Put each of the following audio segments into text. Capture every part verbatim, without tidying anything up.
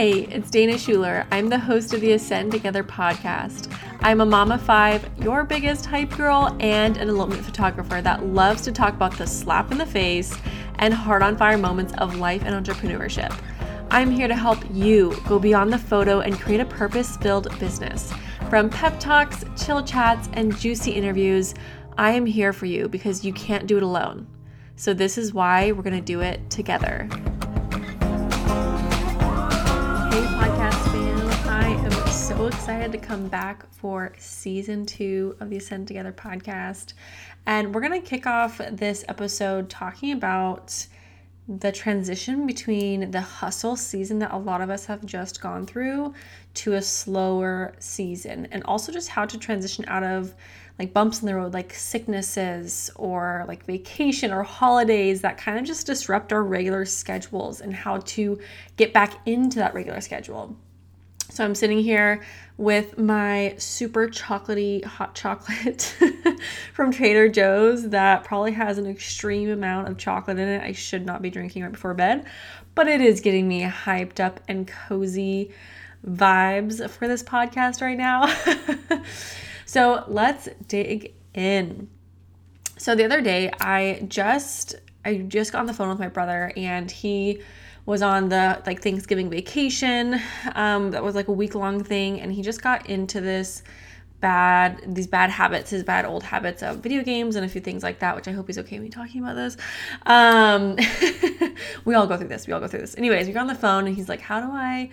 Hey, it's Dana Shuler. I'm the host of the Ascend Together podcast. I'm a mom of five, your biggest hype girl, and an elopement photographer that loves to talk about the slap in the face and hard on fire moments of life and entrepreneurship. I'm here to help you go beyond the photo and create a purpose-filled business. From pep talks, chill chats, and juicy interviews, I am here for you because you can't do it alone. So this is why we're going to do it together. Hey podcast fam, I am so excited to come back for season two of the Ascend Together podcast. And we're going to kick off this episode talking about the transition between the hustle season that a lot of us have just gone through to a slower season, and also just how to transition out of like bumps in the road, like sicknesses or like vacation or holidays that kind of just disrupt our regular schedules, and how to get back into that regular schedule. So I'm sitting here with my super chocolatey hot chocolate from Trader Joe's that probably has an extreme amount of chocolate in it. I should not be drinking right before bed, but it is getting me hyped up and cozy vibes for this podcast right now. So let's dig in. So the other day, I just I just got on the phone with my brother, and he was on the like Thanksgiving vacation um, that was like a week long thing, and he just got into this bad these bad habits, his bad old habits of video games and a few things like that, which I hope he's okay with me talking about this. Um, we all go through this. We all go through this. Anyways, we got on the phone, and he's like, "How do I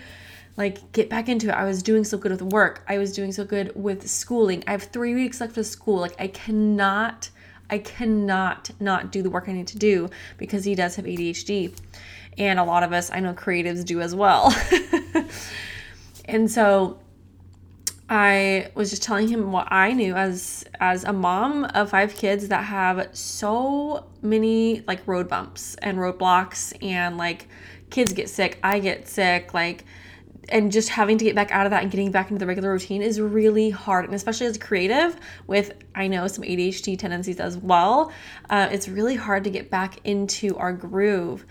like get back into it? I was doing so good with work. I was doing so good with schooling. I have three weeks left of school. Like I cannot, I cannot not do the work I need to do," because he does have A D H D. And a lot of us, I know creatives do as well. And so I was just telling him what I knew as, as a mom of five kids that have so many like road bumps and roadblocks, and like kids get sick, I get sick, like, and just having to get back out of that and getting back into the regular routine is really hard. And especially as a creative with, I know, some A D H D tendencies as well, uh, it's really hard to get back into our groove.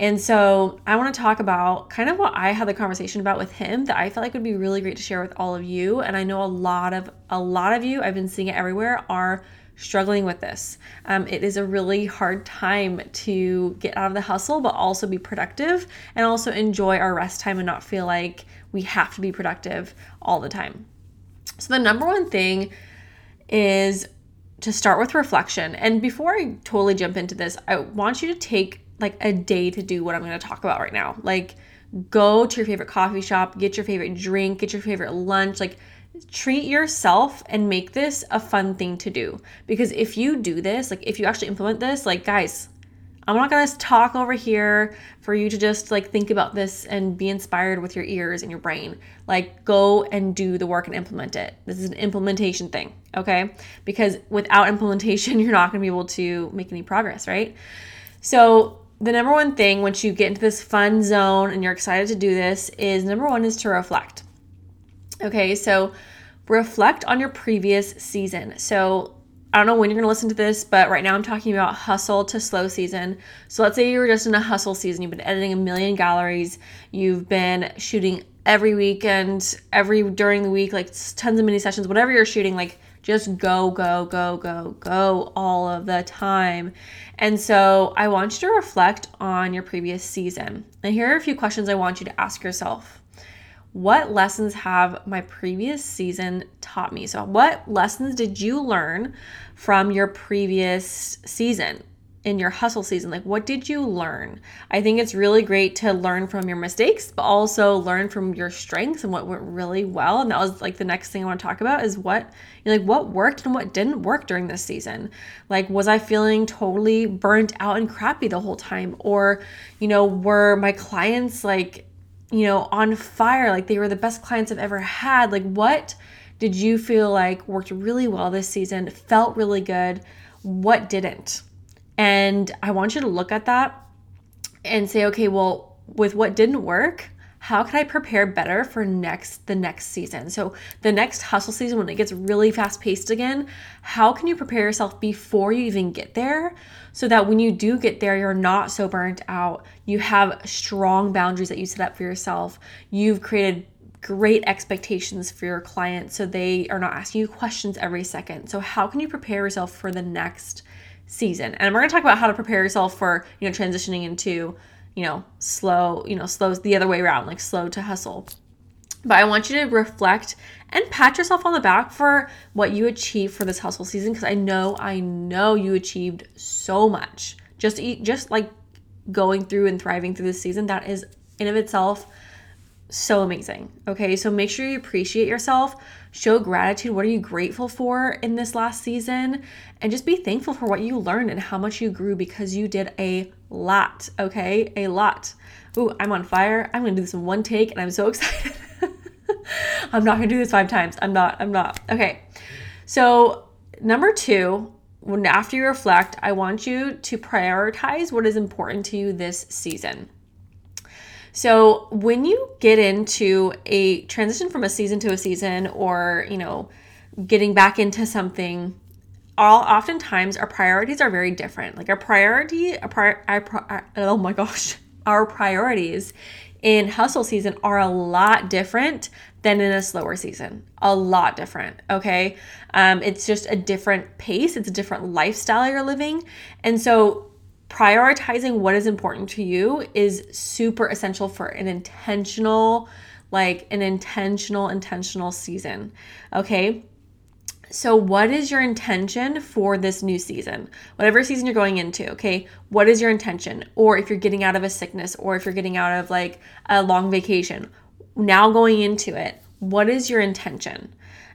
And so I want to talk about kind of what I had the conversation about with him that I felt like would be really great to share with all of you. And I know a lot of, a lot of you, I've been seeing it everywhere, are struggling with this. Um, it is a really hard time to get out of the hustle, but also be productive and also enjoy our rest time and not feel like we have to be productive all the time. So the number one thing is to start with reflection. And before I totally jump into this, I want you to take like a day to do what I'm going to talk about right now. Like go to your favorite coffee shop, get your favorite drink, get your favorite lunch, like treat yourself and make this a fun thing to do. Because if you do this, like if you actually implement this, like guys, I'm not going to talk over here for you to just like think about this and be inspired with your ears and your brain. Like go and do the work and implement it. This is an implementation thing, okay? Because without implementation, you're not going to be able to make any progress, right? So the number one thing once you get into this fun zone and you're excited to do this is number one is to reflect. Okay, so reflect on your previous season. So I don't know when you're going to listen to this, but right now I'm talking about hustle to slow season. So let's say you were just in a hustle season. You've been editing a million galleries. You've been shooting every weekend, every during the week, like tons of mini sessions, whatever you're shooting, like just go, go, go, go, go all of the time. And so I want you to reflect on your previous season. And here are a few questions I want you to ask yourself. What lessons have my previous season taught me? So what lessons did you learn from your previous season in your hustle season? Like what did you learn? I think it's really great to learn from your mistakes, but also learn from your strengths and what went really well. And that was like the next thing I want to talk about is what, you know, like what worked and what didn't work during this season. Like was I feeling totally burnt out and crappy the whole time? Or, you know, were my clients like, you know, on fire, like they were the best clients I've ever had? Like what did you feel like worked really well this season, felt really good, what didn't? And I want you to look at that and say, okay, well, with what didn't work, how can I prepare better for next the next season? So the next hustle season, when it gets really fast paced again, how can you prepare yourself before you even get there so that when you do get there, you're not so burnt out. You have strong boundaries that you set up for yourself. You've created great expectations for your clients so they are not asking you questions every second. So how can you prepare yourself for the next season? And we're going to talk about how to prepare yourself for, you know, transitioning into, you know, slow, you know, slow the other way around, like slow to hustle. But I want you to reflect and pat yourself on the back for what you achieved for this hustle season, because I know, I know you achieved so much. Just eat, just like going through and thriving through this season, that is in of itself so amazing. Okay, so make sure you appreciate yourself, show gratitude. What are you grateful for in this last season? And just be thankful for what you learned and how much you grew, because you did a lot. Okay, a lot. Ooh, I'm on fire. I'm gonna do this in one take and I'm so excited. I'm not gonna do this five times. I'm not, I'm not. Okay, so number two, when after you reflect, I want you to prioritize what is important to you this season. So when you get into a transition from a season to a season, or, you know, getting back into something, all oftentimes our priorities are very different. Like our priority, a prior, our pri- oh my gosh, our priorities in hustle season are a lot different than in a slower season, a lot different. Okay. Um, it's just a different pace. It's a different lifestyle you're living. And so prioritizing what is important to you is super essential for an intentional, like an intentional, intentional season. Okay. So what is your intention for this new season? Whatever season you're going into, okay, what is your intention? Or if you're getting out of a sickness, or if you're getting out of like a long vacation, now going into it, what is your intention?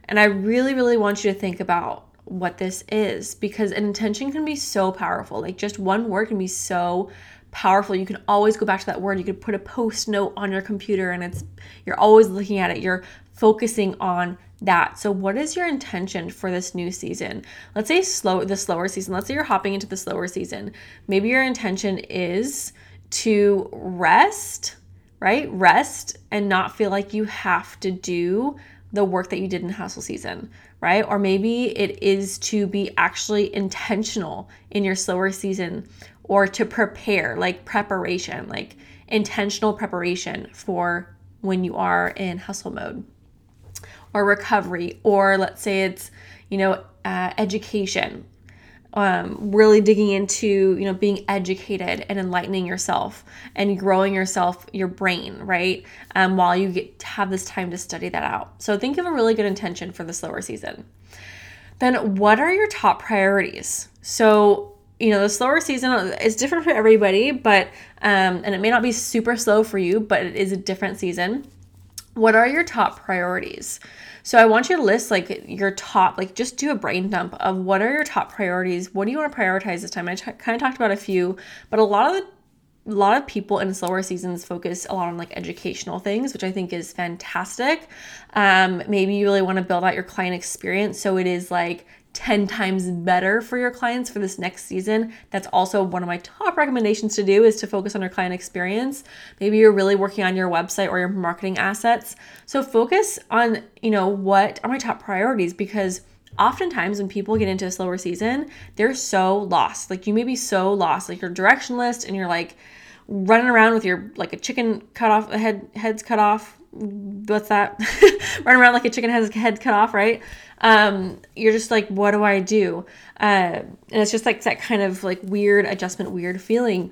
And I really, really want you to think about what this is, because an intention can be so powerful. Like just one word can be so powerful. You can always go back to that word. You could put a post note on your computer and it's, you're always looking at it. You're focusing on that. So what is your intention for this new season? Let's say slow, the slower season. Let's say you're hopping into the slower season. Maybe your intention is to rest, right? Rest and not feel like you have to do the work that you did in hustle season, right? Or maybe it is to be actually intentional in your slower season, or to prepare, like preparation, like intentional preparation for when you are in hustle mode, or recovery, or let's say it's, you know, uh, education, um, really digging into, you know, being educated and enlightening yourself and growing yourself, your brain, right? Um, while you get to have this time to study that out. So think of a really good intention for the slower season. Then what are your top priorities? So, you know, the slower season is different for everybody, but, um, and it may not be super slow for you, but it is a different season. What are your top priorities? So I want you to list like your top, like just do a brain dump of what are your top priorities? What do you want to prioritize this time? I t- kind of talked about a few, but a lot of the, a lot of people in slower seasons focus a lot on like educational things, which I think is fantastic. Um, maybe you really want to build out your client experience, so it is like ten times better for your clients for this next season. That's also one of my top recommendations to do, is to focus on your client experience. Maybe you're really working on your website or your marketing assets. So focus on, you know, what are my top priorities? Because oftentimes when people get into a slower season, they're so lost. Like you may be so lost, like you're directionless and you're like running around with your, like a chicken cut off, a head, head's cut off. What's that? Running around like a chicken has his head cut off, right? Um, you're just like, what do I do? Uh, and it's just like that kind of like weird adjustment, weird feeling.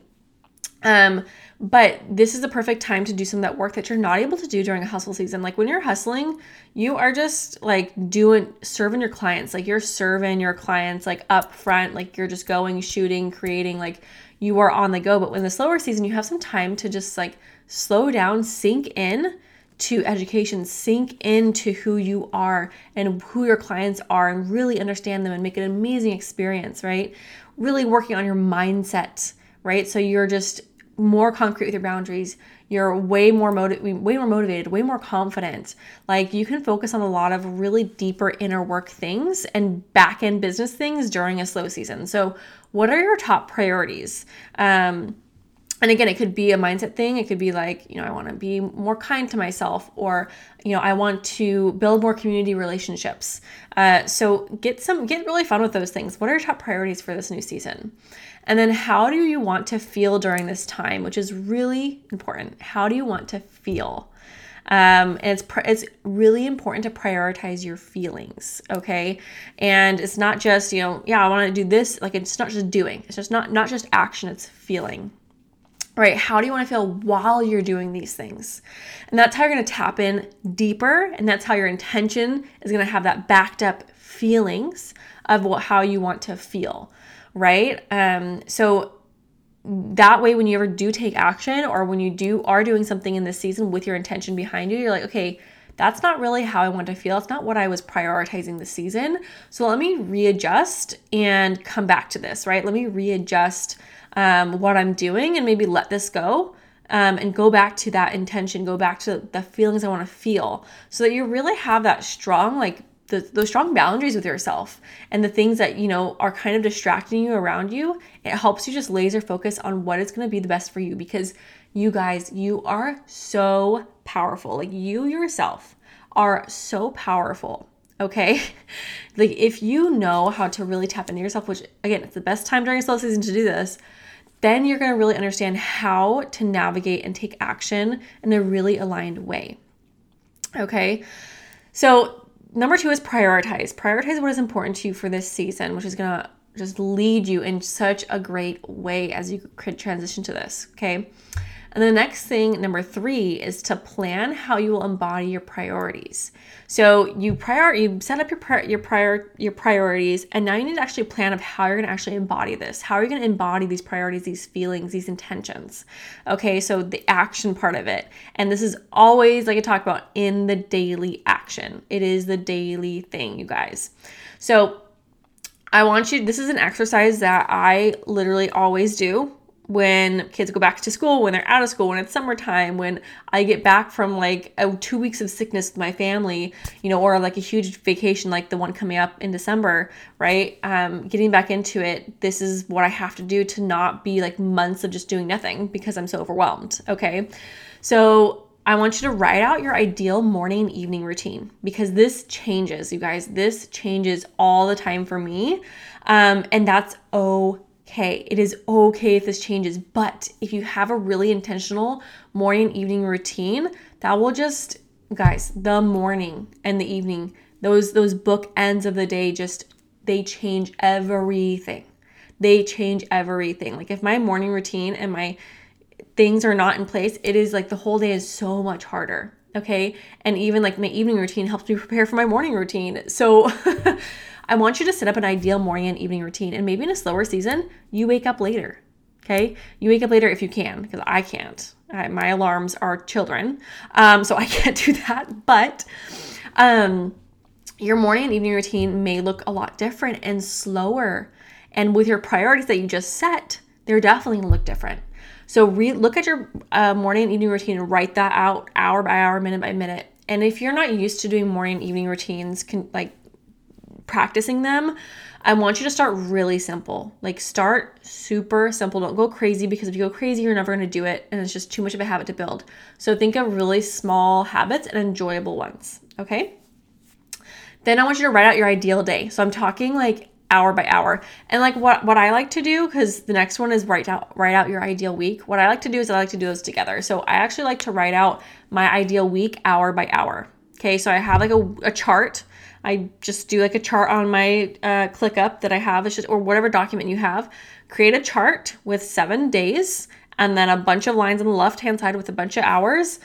Um, but this is the perfect time to do some of that work that you're not able to do during a hustle season. Like when you're hustling, you are just like doing, serving your clients, like you're serving your clients, like up front, like you're just going, shooting, creating, like you are on the go. But when the slower season, you have some time to just like slow down, sink in to education, sink into who you are and who your clients are, and really understand them and make an amazing experience, right? Really working on your mindset, right? So you're just more concrete with your boundaries. You're way more motiv- way more motivated, way more confident. Like you can focus on a lot of really deeper inner work things and back end business things during a slow season. So what are your top priorities? Um, And again, it could be a mindset thing. It could be like, you know, I want to be more kind to myself, or, you know, I want to build more community relationships. Uh, so get some, get really fun with those things. What are your top priorities for this new season? And then how do you want to feel during this time, which is really important. How do you want to feel? Um, and it's pr- it's really important to prioritize your feelings, okay? And it's not just, you know, yeah, I want to do this. Like, it's not just doing. It's just not not just action. It's feeling. Right? How do you want to feel while you're doing these things? And that's how you're going to tap in deeper. And that's how your intention is going to have that backed up feelings of what, how you want to feel, right? Um, so that way, when you ever do take action, or when you do are doing something in this season with your intention behind you, you're like, okay, that's not really how I want to feel. It's not what I was prioritizing this season. So let me readjust and come back to this, right? Let me readjust Um, what I'm doing, and maybe let this go um, and go back to that intention, go back to the feelings I want to feel, so that you really have that strong, like the, those strong boundaries with yourself and the things that, you know, are kind of distracting you around you. It helps you just laser focus on what is going to be the best for you, because you guys, you are so powerful. Like, you yourself are so powerful. Okay. Like, if you know how to really tap into yourself, which again, it's the best time during a slow season to do this, then you're going to really understand how to navigate and take action in a really aligned way. Okay. So number two is prioritize. Prioritize what is important to you for this season, which is going to just lead you in such a great way as you could transition to this. Okay. And the next thing, number three, is to plan how you will embody your priorities. So you prior, you set up your prior, your prior, your priorities, and now you need to actually plan of how you're going to actually embody this. How are you going to embody these priorities, these feelings, these intentions? Okay, so the action part of it, and this is always, like I talk about, in the daily action. It is the daily thing, you guys. So I want you. This is an exercise that I literally always do. When kids go back to school, when they're out of school, when it's summertime, when I get back from like a, two weeks of sickness with my family, you know, or like a huge vacation, like the one coming up in December, right? Um, getting back into it, this is what I have to do to not be like months of just doing nothing because I'm so overwhelmed. Okay. So I want you to write out your ideal morning and evening routine, because this changes, you guys. This changes all the time for me. Um, and that's okay. Okay, it is okay if this changes, but if you have a really intentional morning and evening routine, that will just, guys, the morning and the evening, those those book ends of the day, just, they change everything. They change everything. Like, if my morning routine and my things are not in place, it is like the whole day is so much harder. Okay, and even like my evening routine helps me prepare for my morning routine. So I want you to set up an ideal morning and evening routine. And maybe in a slower season, you wake up later, okay? You wake up later if you can, because I can't. I, my alarms are children, um, so I can't do that. But um, your morning and evening routine may look a lot different and slower. And with your priorities that you just set, they're definitely going to look different. So re- look at your uh, morning and evening routine and write that out hour by hour, minute by minute. And if you're not used to doing morning and evening routines, can, like, practicing them, I want you to start really simple. Like, start super simple. Don't go crazy, because if you go crazy, you're never going to do it, and it's just too much of a habit to build. So think of really small habits and enjoyable ones, okay? Then I want you to write out your ideal day. So I'm talking like hour by hour. And like what, what I like to do, because the next one is write out, write out your ideal week. What I like to do is I like to do those together. So I actually like to write out my ideal week hour by hour, okay? So I have like a, a chart. I just do like a chart on my uh, ClickUp that I have, it's just, or whatever document you have. Create a chart with seven days and then a bunch of lines on the left-hand side with a bunch of hours.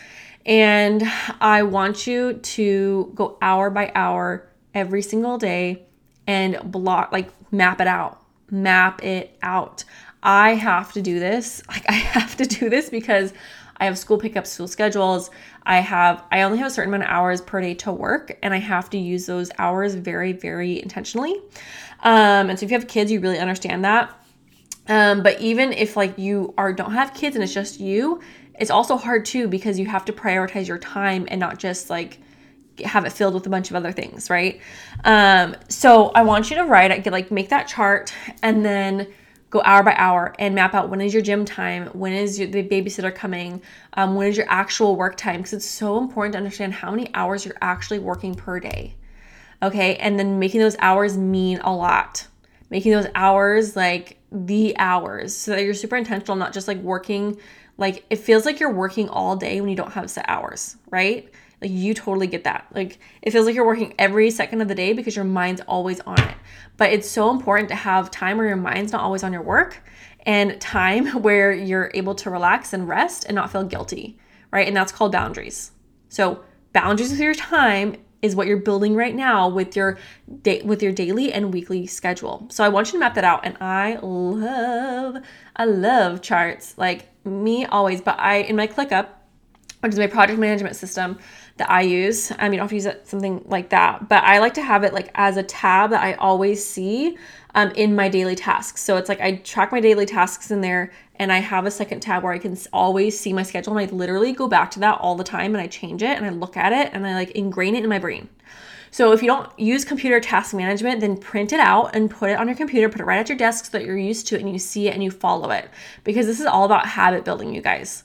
And I want you to go hour by hour every single day and block, like map it out, map it out. I have to do this. Like I have to do this because I have school pickups, school schedules. I have, I only have a certain amount of hours per day to work, and I have to use those hours very, very intentionally. Um, and so if you have kids, you really understand that. Um, but even if like you are, don't have kids and it's just you, it's also hard too, because you have to prioritize your time and not just like have it filled with a bunch of other things. Right. Um, so I want you to write, I could like make that chart and then go hour by hour and map out when is your gym time, when is your, the babysitter coming, um, when is your actual work time, because it's so important to understand how many hours you're actually working per day, okay? And then making those hours mean a lot, making those hours like the hours so that you're super intentional, not just like working, like it feels like you're working all day when you don't have set hours, right? Like you totally get that. Like it feels like you're working every second of the day because your mind's always on it. But it's so important to have time where your mind's not always on your work and time where you're able to relax and rest and not feel guilty, right? And that's called boundaries. So boundaries with your time is what you're building right now with your da- with your daily and weekly schedule. So I want you to map that out. And I love, I love charts, like me always, but I, in my ClickUp, which is my project management system that I use. I mean, you don't have to use it, something like that, but I like to have it like as a tab that I always see um, in my daily tasks. So it's like I track my daily tasks in there and I have a second tab where I can always see my schedule. And I literally go back to that all the time and I change it and I look at it and I like ingrain it in my brain. So if you don't use computer task management, then print it out and put it on your computer, put it right at your desk so that you're used to it and you see it and you follow it, because this is all about habit building, you guys.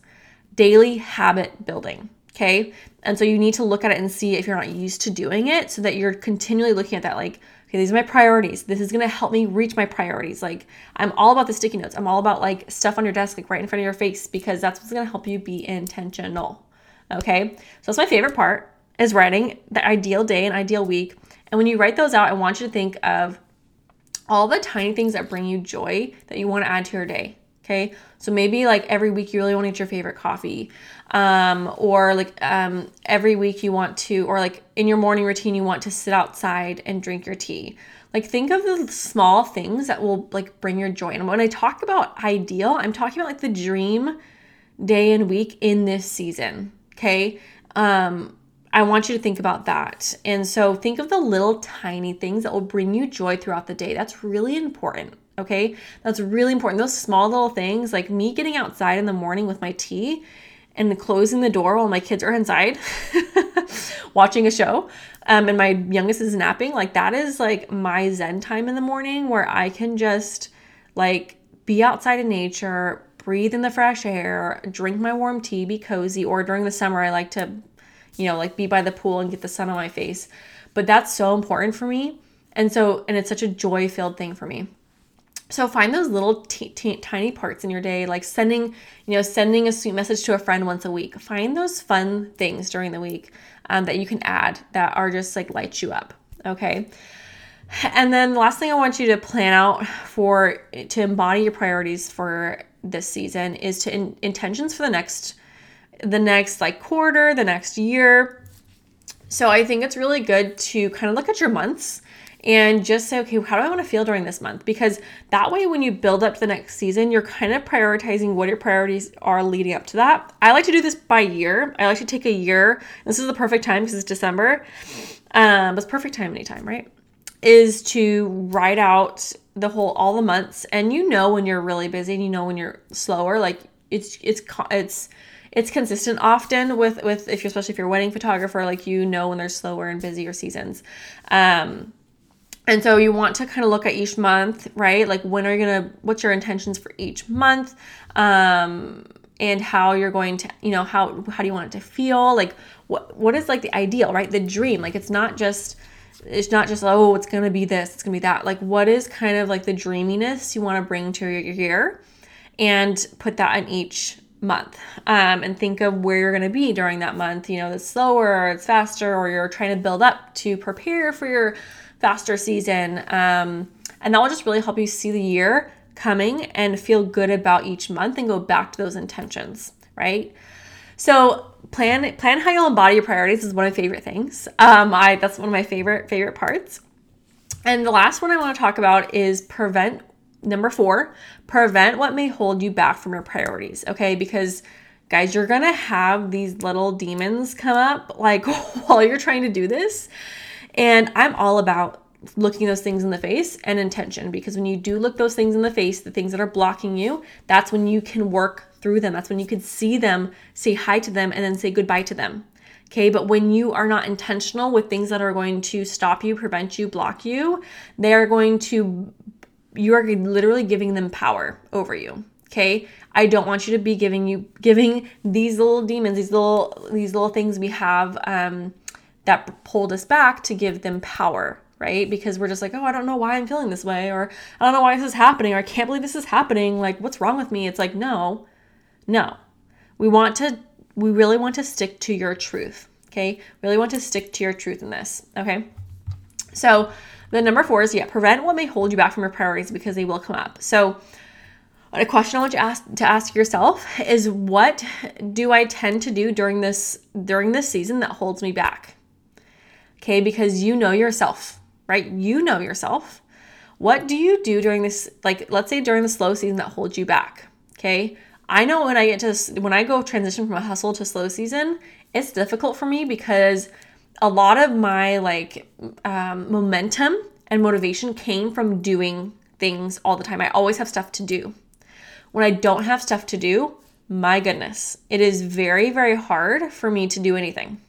Daily habit building, okay? And so you need to look at it and see if you're not used to doing it so that you're continually looking at that like, okay, these are my priorities. This is going to help me reach my priorities. Like I'm all about the sticky notes. I'm all about like stuff on your desk, like right in front of your face, because that's what's going to help you be intentional, okay? So that's my favorite part, is writing the ideal day and ideal week. And when you write those out, I want you to think of all the tiny things that bring you joy that you want to add to your day. Okay, so maybe like every week you really want to get your favorite coffee, um, or like um, every week you want to, or like in your morning routine, you want to sit outside and drink your tea. Like think of the small things that will like bring your joy. And when I talk about ideal, I'm talking about like the dream day and week in this season. Okay, um, I want you to think about that. And so think of the little tiny things that will bring you joy throughout the day. That's really important. Okay, that's really important. Those small little things, like me getting outside in the morning with my tea and closing the door while my kids are inside watching a show, um, and my youngest is napping. Like that is like my zen time in the morning where I can just like be outside in nature, breathe in the fresh air, drink my warm tea, be cozy. Or during the summer, I like to, you know, like be by the pool and get the sun on my face. But that's so important for me. And so, and it's such a joy-filled thing for me. So find those little t- t- tiny parts in your day, like sending, you know, sending a sweet message to a friend once a week. Find those fun things during the week um, that you can add that are just like light you up. Okay. And then the last thing I want you to plan out for, to embody your priorities for this season, is to in- intentions for the next, the next like quarter, the next year. So I think it's really good to kind of look at your months and just say, okay, how do I want to feel during this month? Because that way, when you build up to the next season, you're kind of prioritizing what your priorities are leading up to that. I like to do this by year. I like to take a year. This is the perfect time because it's December. Um, it's perfect time anytime, right? Is to write out the whole, all the months. And you know when you're really busy and you know when you're slower. Like it's, it's, it's, it's consistent often with, with, if you're, especially if you're a wedding photographer, like you know when there's slower and busier seasons. Um, And so you want to kind of look at each month, right? Like when are you going to, what's your intentions for each month? Um, and how you're going to, you know, how, how do you want it to feel? Like what, what is like the ideal, right? The dream. Like it's not just, it's not just, oh, it's going to be this, it's going to be that. Like what is kind of like the dreaminess you want to bring to your year, and put that in each month. Um, and think of where you're going to be during that month. You know, it's slower or it's faster, or you're trying to build up to prepare for your faster season, um, and that will just really help you see the year coming and feel good about each month and go back to those intentions, right? So plan plan how you'll embody your priorities is one of my favorite things. Um, I that's one of my favorite favorite parts. And the last one I want to talk about is prevent number four, prevent what may hold you back from your priorities. Okay, because guys, you're gonna have these little demons come up like while you're trying to do this. And I'm all about looking those things in the face and intention, because when you do look those things in the face, the things that are blocking you, that's when you can work through them. That's when you can see them, say hi to them, and then say goodbye to them. Okay, but when you are not intentional with things that are going to stop you, prevent you, block you, they are going to you are literally giving them power over you. Okay. I don't want you to be giving you giving these little demons, these little these little things we have um, that pulled us back, to give them power, right? Because we're just like, oh, I don't know why I'm feeling this way, or I don't know why this is happening, or I can't believe this is happening. Like, what's wrong with me? It's like, no, no. We want to. We really want to stick to your truth. Okay. Really want to stick to your truth in this. Okay. So the number four is, yeah, prevent what may hold you back from your priorities, because they will come up. So a question I want you to ask, to ask yourself is, what do I tend to do during this, during this season that holds me back? Okay. Because you know yourself, right? You know yourself. What do you do during this, like, let's say during the slow season that holds you back? Okay. I know when I get to, when I go transition from a hustle to slow season, it's difficult for me, because a lot of my like um, momentum and motivation came from doing things all the time. I always have stuff to do. When I don't have stuff to do, my goodness, it is very, very hard for me to do anything.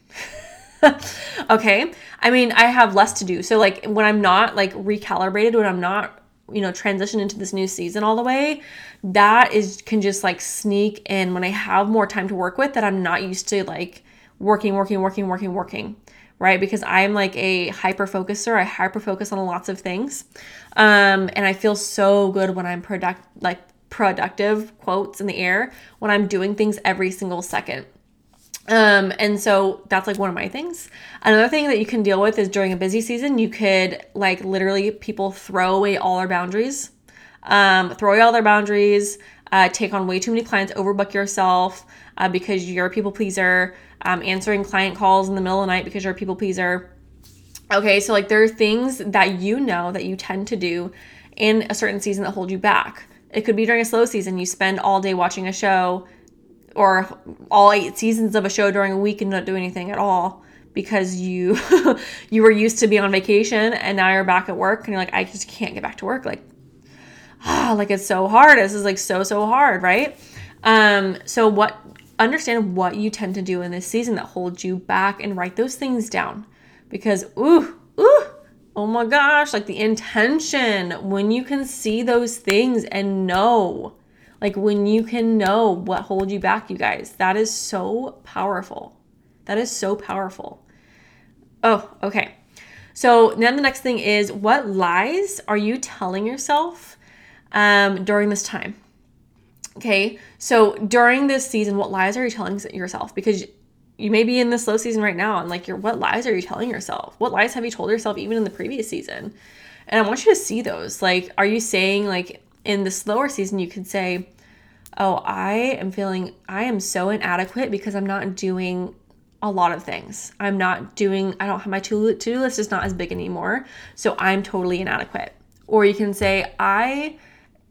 Okay. I mean, I have less to do. So like when I'm not like recalibrated, when I'm not, you know, transition into this new season all the way, that is, can just like sneak in when I have more time to work with that I'm not used to, like working, working, working, working, working, right? Because I'm like a hyper-focuser. I hyper-focus on lots of things. Um, and I feel so good when I'm product, like productive, quotes in the air, when I'm doing things every single second. Um, and so that's like one of my things. Another thing that you can deal with is during a busy season, you could like literally people throw away all our boundaries, um, throw away all their boundaries, uh, take on way too many clients, overbook yourself, uh, because you're a people pleaser, um, answering client calls in the middle of the night because you're a people pleaser. Okay. So like there are things that you know that you tend to do in a certain season that hold you back. It could be during a slow season, you spend all day watching a show, or all eight seasons of a show during a week and not do anything at all, because you you were used to being on vacation and now you're back at work and you're like, I just can't get back to work. Like, ah, like it's so hard. This is like so, so hard, right? Um, so what understand what you tend to do in this season that holds you back, and write those things down, because ooh, ooh, oh my gosh, like the intention when you can see those things and know. Like when you can know what holds you back, you guys, that is so powerful. That is so powerful. Oh, okay. So then the next thing is, what lies are you telling yourself um, during this time? Okay. So during this season, what lies are you telling yourself? Because you may be in the slow season right now, and like, you're, what lies are you telling yourself? What lies have you told yourself even in the previous season? And I want you to see those. Like, are you saying like in the slower season, you could say, oh, I am feeling, I am so inadequate because I'm not doing a lot of things. I'm not doing, I don't have my to-do to-do list is not as big anymore. So I'm totally inadequate. Or you can say, I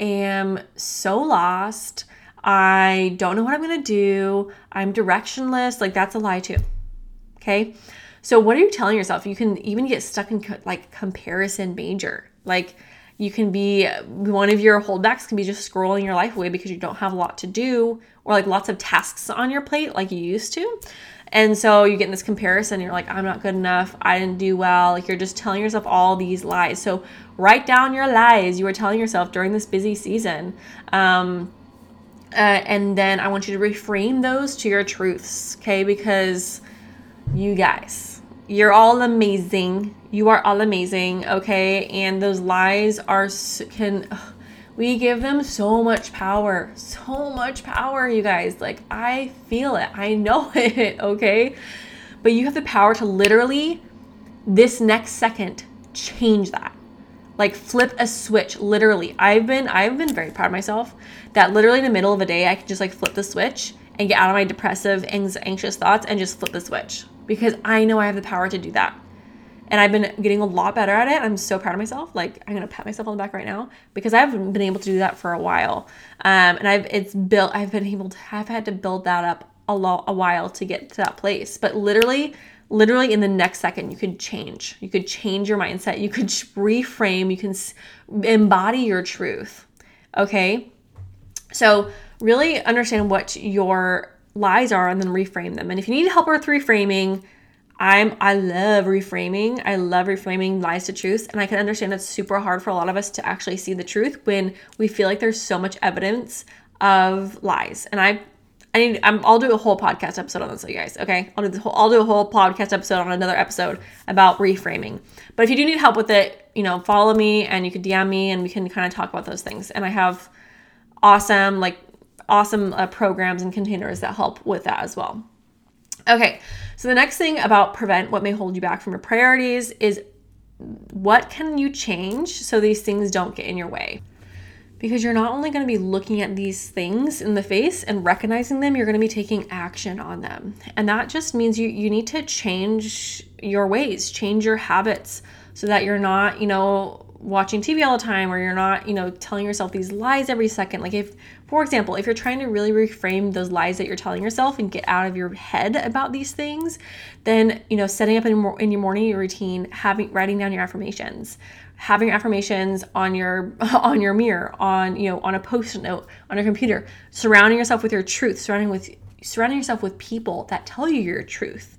am so lost. I don't know what I'm going to do. I'm directionless. Like that's a lie too. Okay. So what are you telling yourself? You can even get stuck in co- like comparison major. Like, you can be, one of your holdbacks can be just scrolling your life away because you don't have a lot to do, or like lots of tasks on your plate like you used to. And so you get in this comparison, you're like, I'm not good enough. I didn't do well. Like you're just telling yourself all these lies. So write down your lies you were telling yourself during this busy season. Um, uh, and then I want you to reframe those to your truths. Okay. Because you guys, you're all amazing. You are all amazing, okay? And those lies are, can, ugh, we give them so much power, so much power, you guys. Like, I feel it, I know it, okay? But you have the power to literally, this next second, change that. Like, flip a switch, literally. I've been, I've been very proud of myself that literally in the middle of the day, I can just like flip the switch and get out of my depressive, anxious thoughts and just flip the switch. Because I know I have the power to do that. And I've been getting a lot better at it. I'm so proud of myself. Like, I'm going to pat myself on the back right now because I haven't been able to do that for a while. Um, and I've, it's built, I've been able to, I've had to build that up a lot, a while to get to that place. But literally, literally in the next second, you could change. You could change your mindset. You could reframe. You can embody your truth. Okay. So really understand what your lies are and then reframe them. And if you need help with reframing, I'm, I love reframing. I love reframing lies to truths. And I can understand it's super hard for a lot of us to actually see the truth when we feel like there's so much evidence of lies. And I, I need, I'm, I'll do a whole podcast episode on this, you guys. Okay. I'll do the whole, I'll do a whole podcast episode on another episode about reframing. But if you do need help with it, you know, follow me and you can D M me and we can kind of talk about those things. And I have awesome, like awesome uh, programs and containers that help with that as well. Okay. So the next thing about prevent what may hold you back from your priorities is what can you change so these things don't get in your way? Because you're not only going to be looking at these things in the face and recognizing them, you're going to be taking action on them. And that just means you you need to change your ways, change your habits so that you're not, you know, watching T V all the time or you're not, you know, telling yourself these lies every second. Like if, for example, if you're trying to really reframe those lies that you're telling yourself and get out of your head about these things, then, you know, setting up in, in your morning routine, having writing down your affirmations, having affirmations on your on your mirror, on, you know, on a post-it note, on a computer, surrounding yourself with your truth, surrounding with surrounding yourself with people that tell you your truth,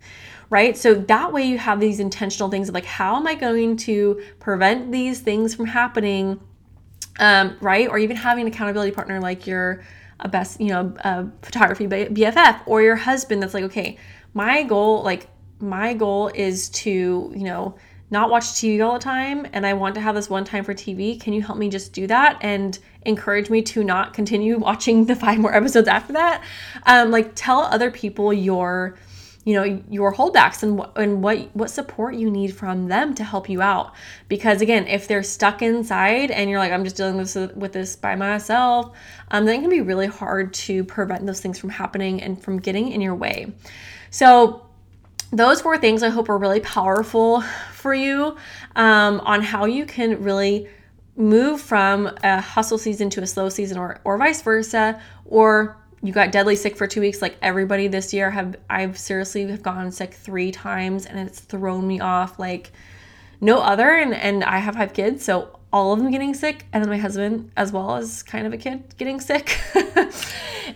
right? So that way you have these intentional things of like, how am I going to prevent these things from happening, um, right? Or even having an accountability partner like your a best, you know, a photography B F F or your husband that's like, okay, my goal, like my goal is to, you know, not watch T V all the time and I want to have this one time for T V. Can you help me just do that and encourage me to not continue watching the five more episodes after that? Um, like tell other people your, you know, your holdbacks and what, and what, what support you need from them to help you out. Because again, if they're stuck inside and you're like, I'm just dealing with this, with this by myself, um, then it can be really hard to prevent those things from happening and from getting in your way. So those four things I hope are really powerful for you um, on how you can really move from a hustle season to a slow season or or vice versa, or you got deadly sick for two weeks like everybody this year. Have I've seriously have gotten sick three times and it's thrown me off like no other, and, and I have five kids, so all of them getting sick, and then my husband as well as kind of a kid getting sick.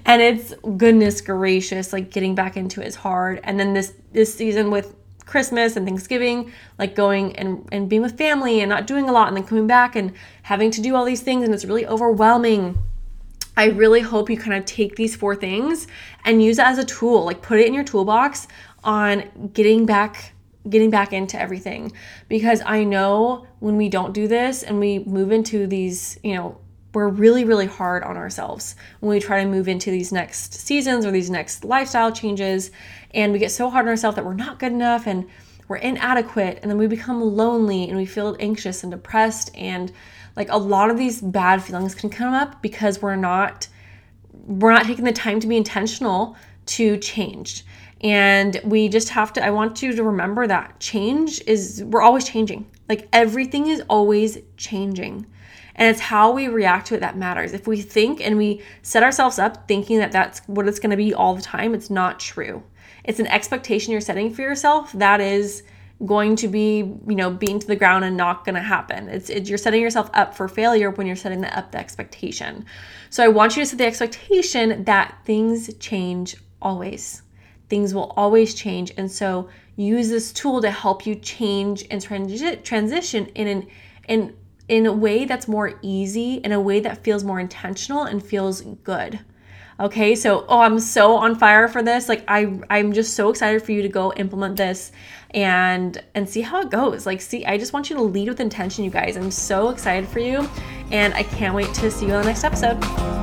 And it's goodness gracious, like getting back into it is hard. And then this this season with Christmas and Thanksgiving, like going and, and being with family and not doing a lot and then coming back and having to do all these things, and it's really overwhelming. I really hope you kind of take these four things and use it as a tool, like put it in your toolbox on getting back getting back into everything. Because I know when we don't do this and we move into these, you know, we're really, really hard on ourselves when we try to move into these next seasons or these next lifestyle changes. And we get so hard on ourselves that we're not good enough and we're inadequate. And then we become lonely and we feel anxious and depressed. And like a lot of these bad feelings can come up because we're not, we're not taking the time to be intentional to change. And we just have to, I want you to remember that change is, we're always changing. Like everything is always changing. And it's how we react to it that matters. If we think and we set ourselves up thinking that that's what it's going to be all the time, it's not true. It's an expectation you're setting for yourself that is going to be, you know, beaten to the ground and not going to happen. It's it, you're setting yourself up for failure when you're setting up the expectation. So I want you to set the expectation that things change always. Things will always change. And so use this tool to help you change and transi- transition in an in in a way that's more easy, in a way that feels more intentional and feels good. Okay, so, oh, I'm so on fire for this. Like I, I'm just so excited for you to go implement this and and see how it goes. Like, see, I just want you to lead with intention, you guys. I'm so excited for you. And I can't wait to see you on the next episode.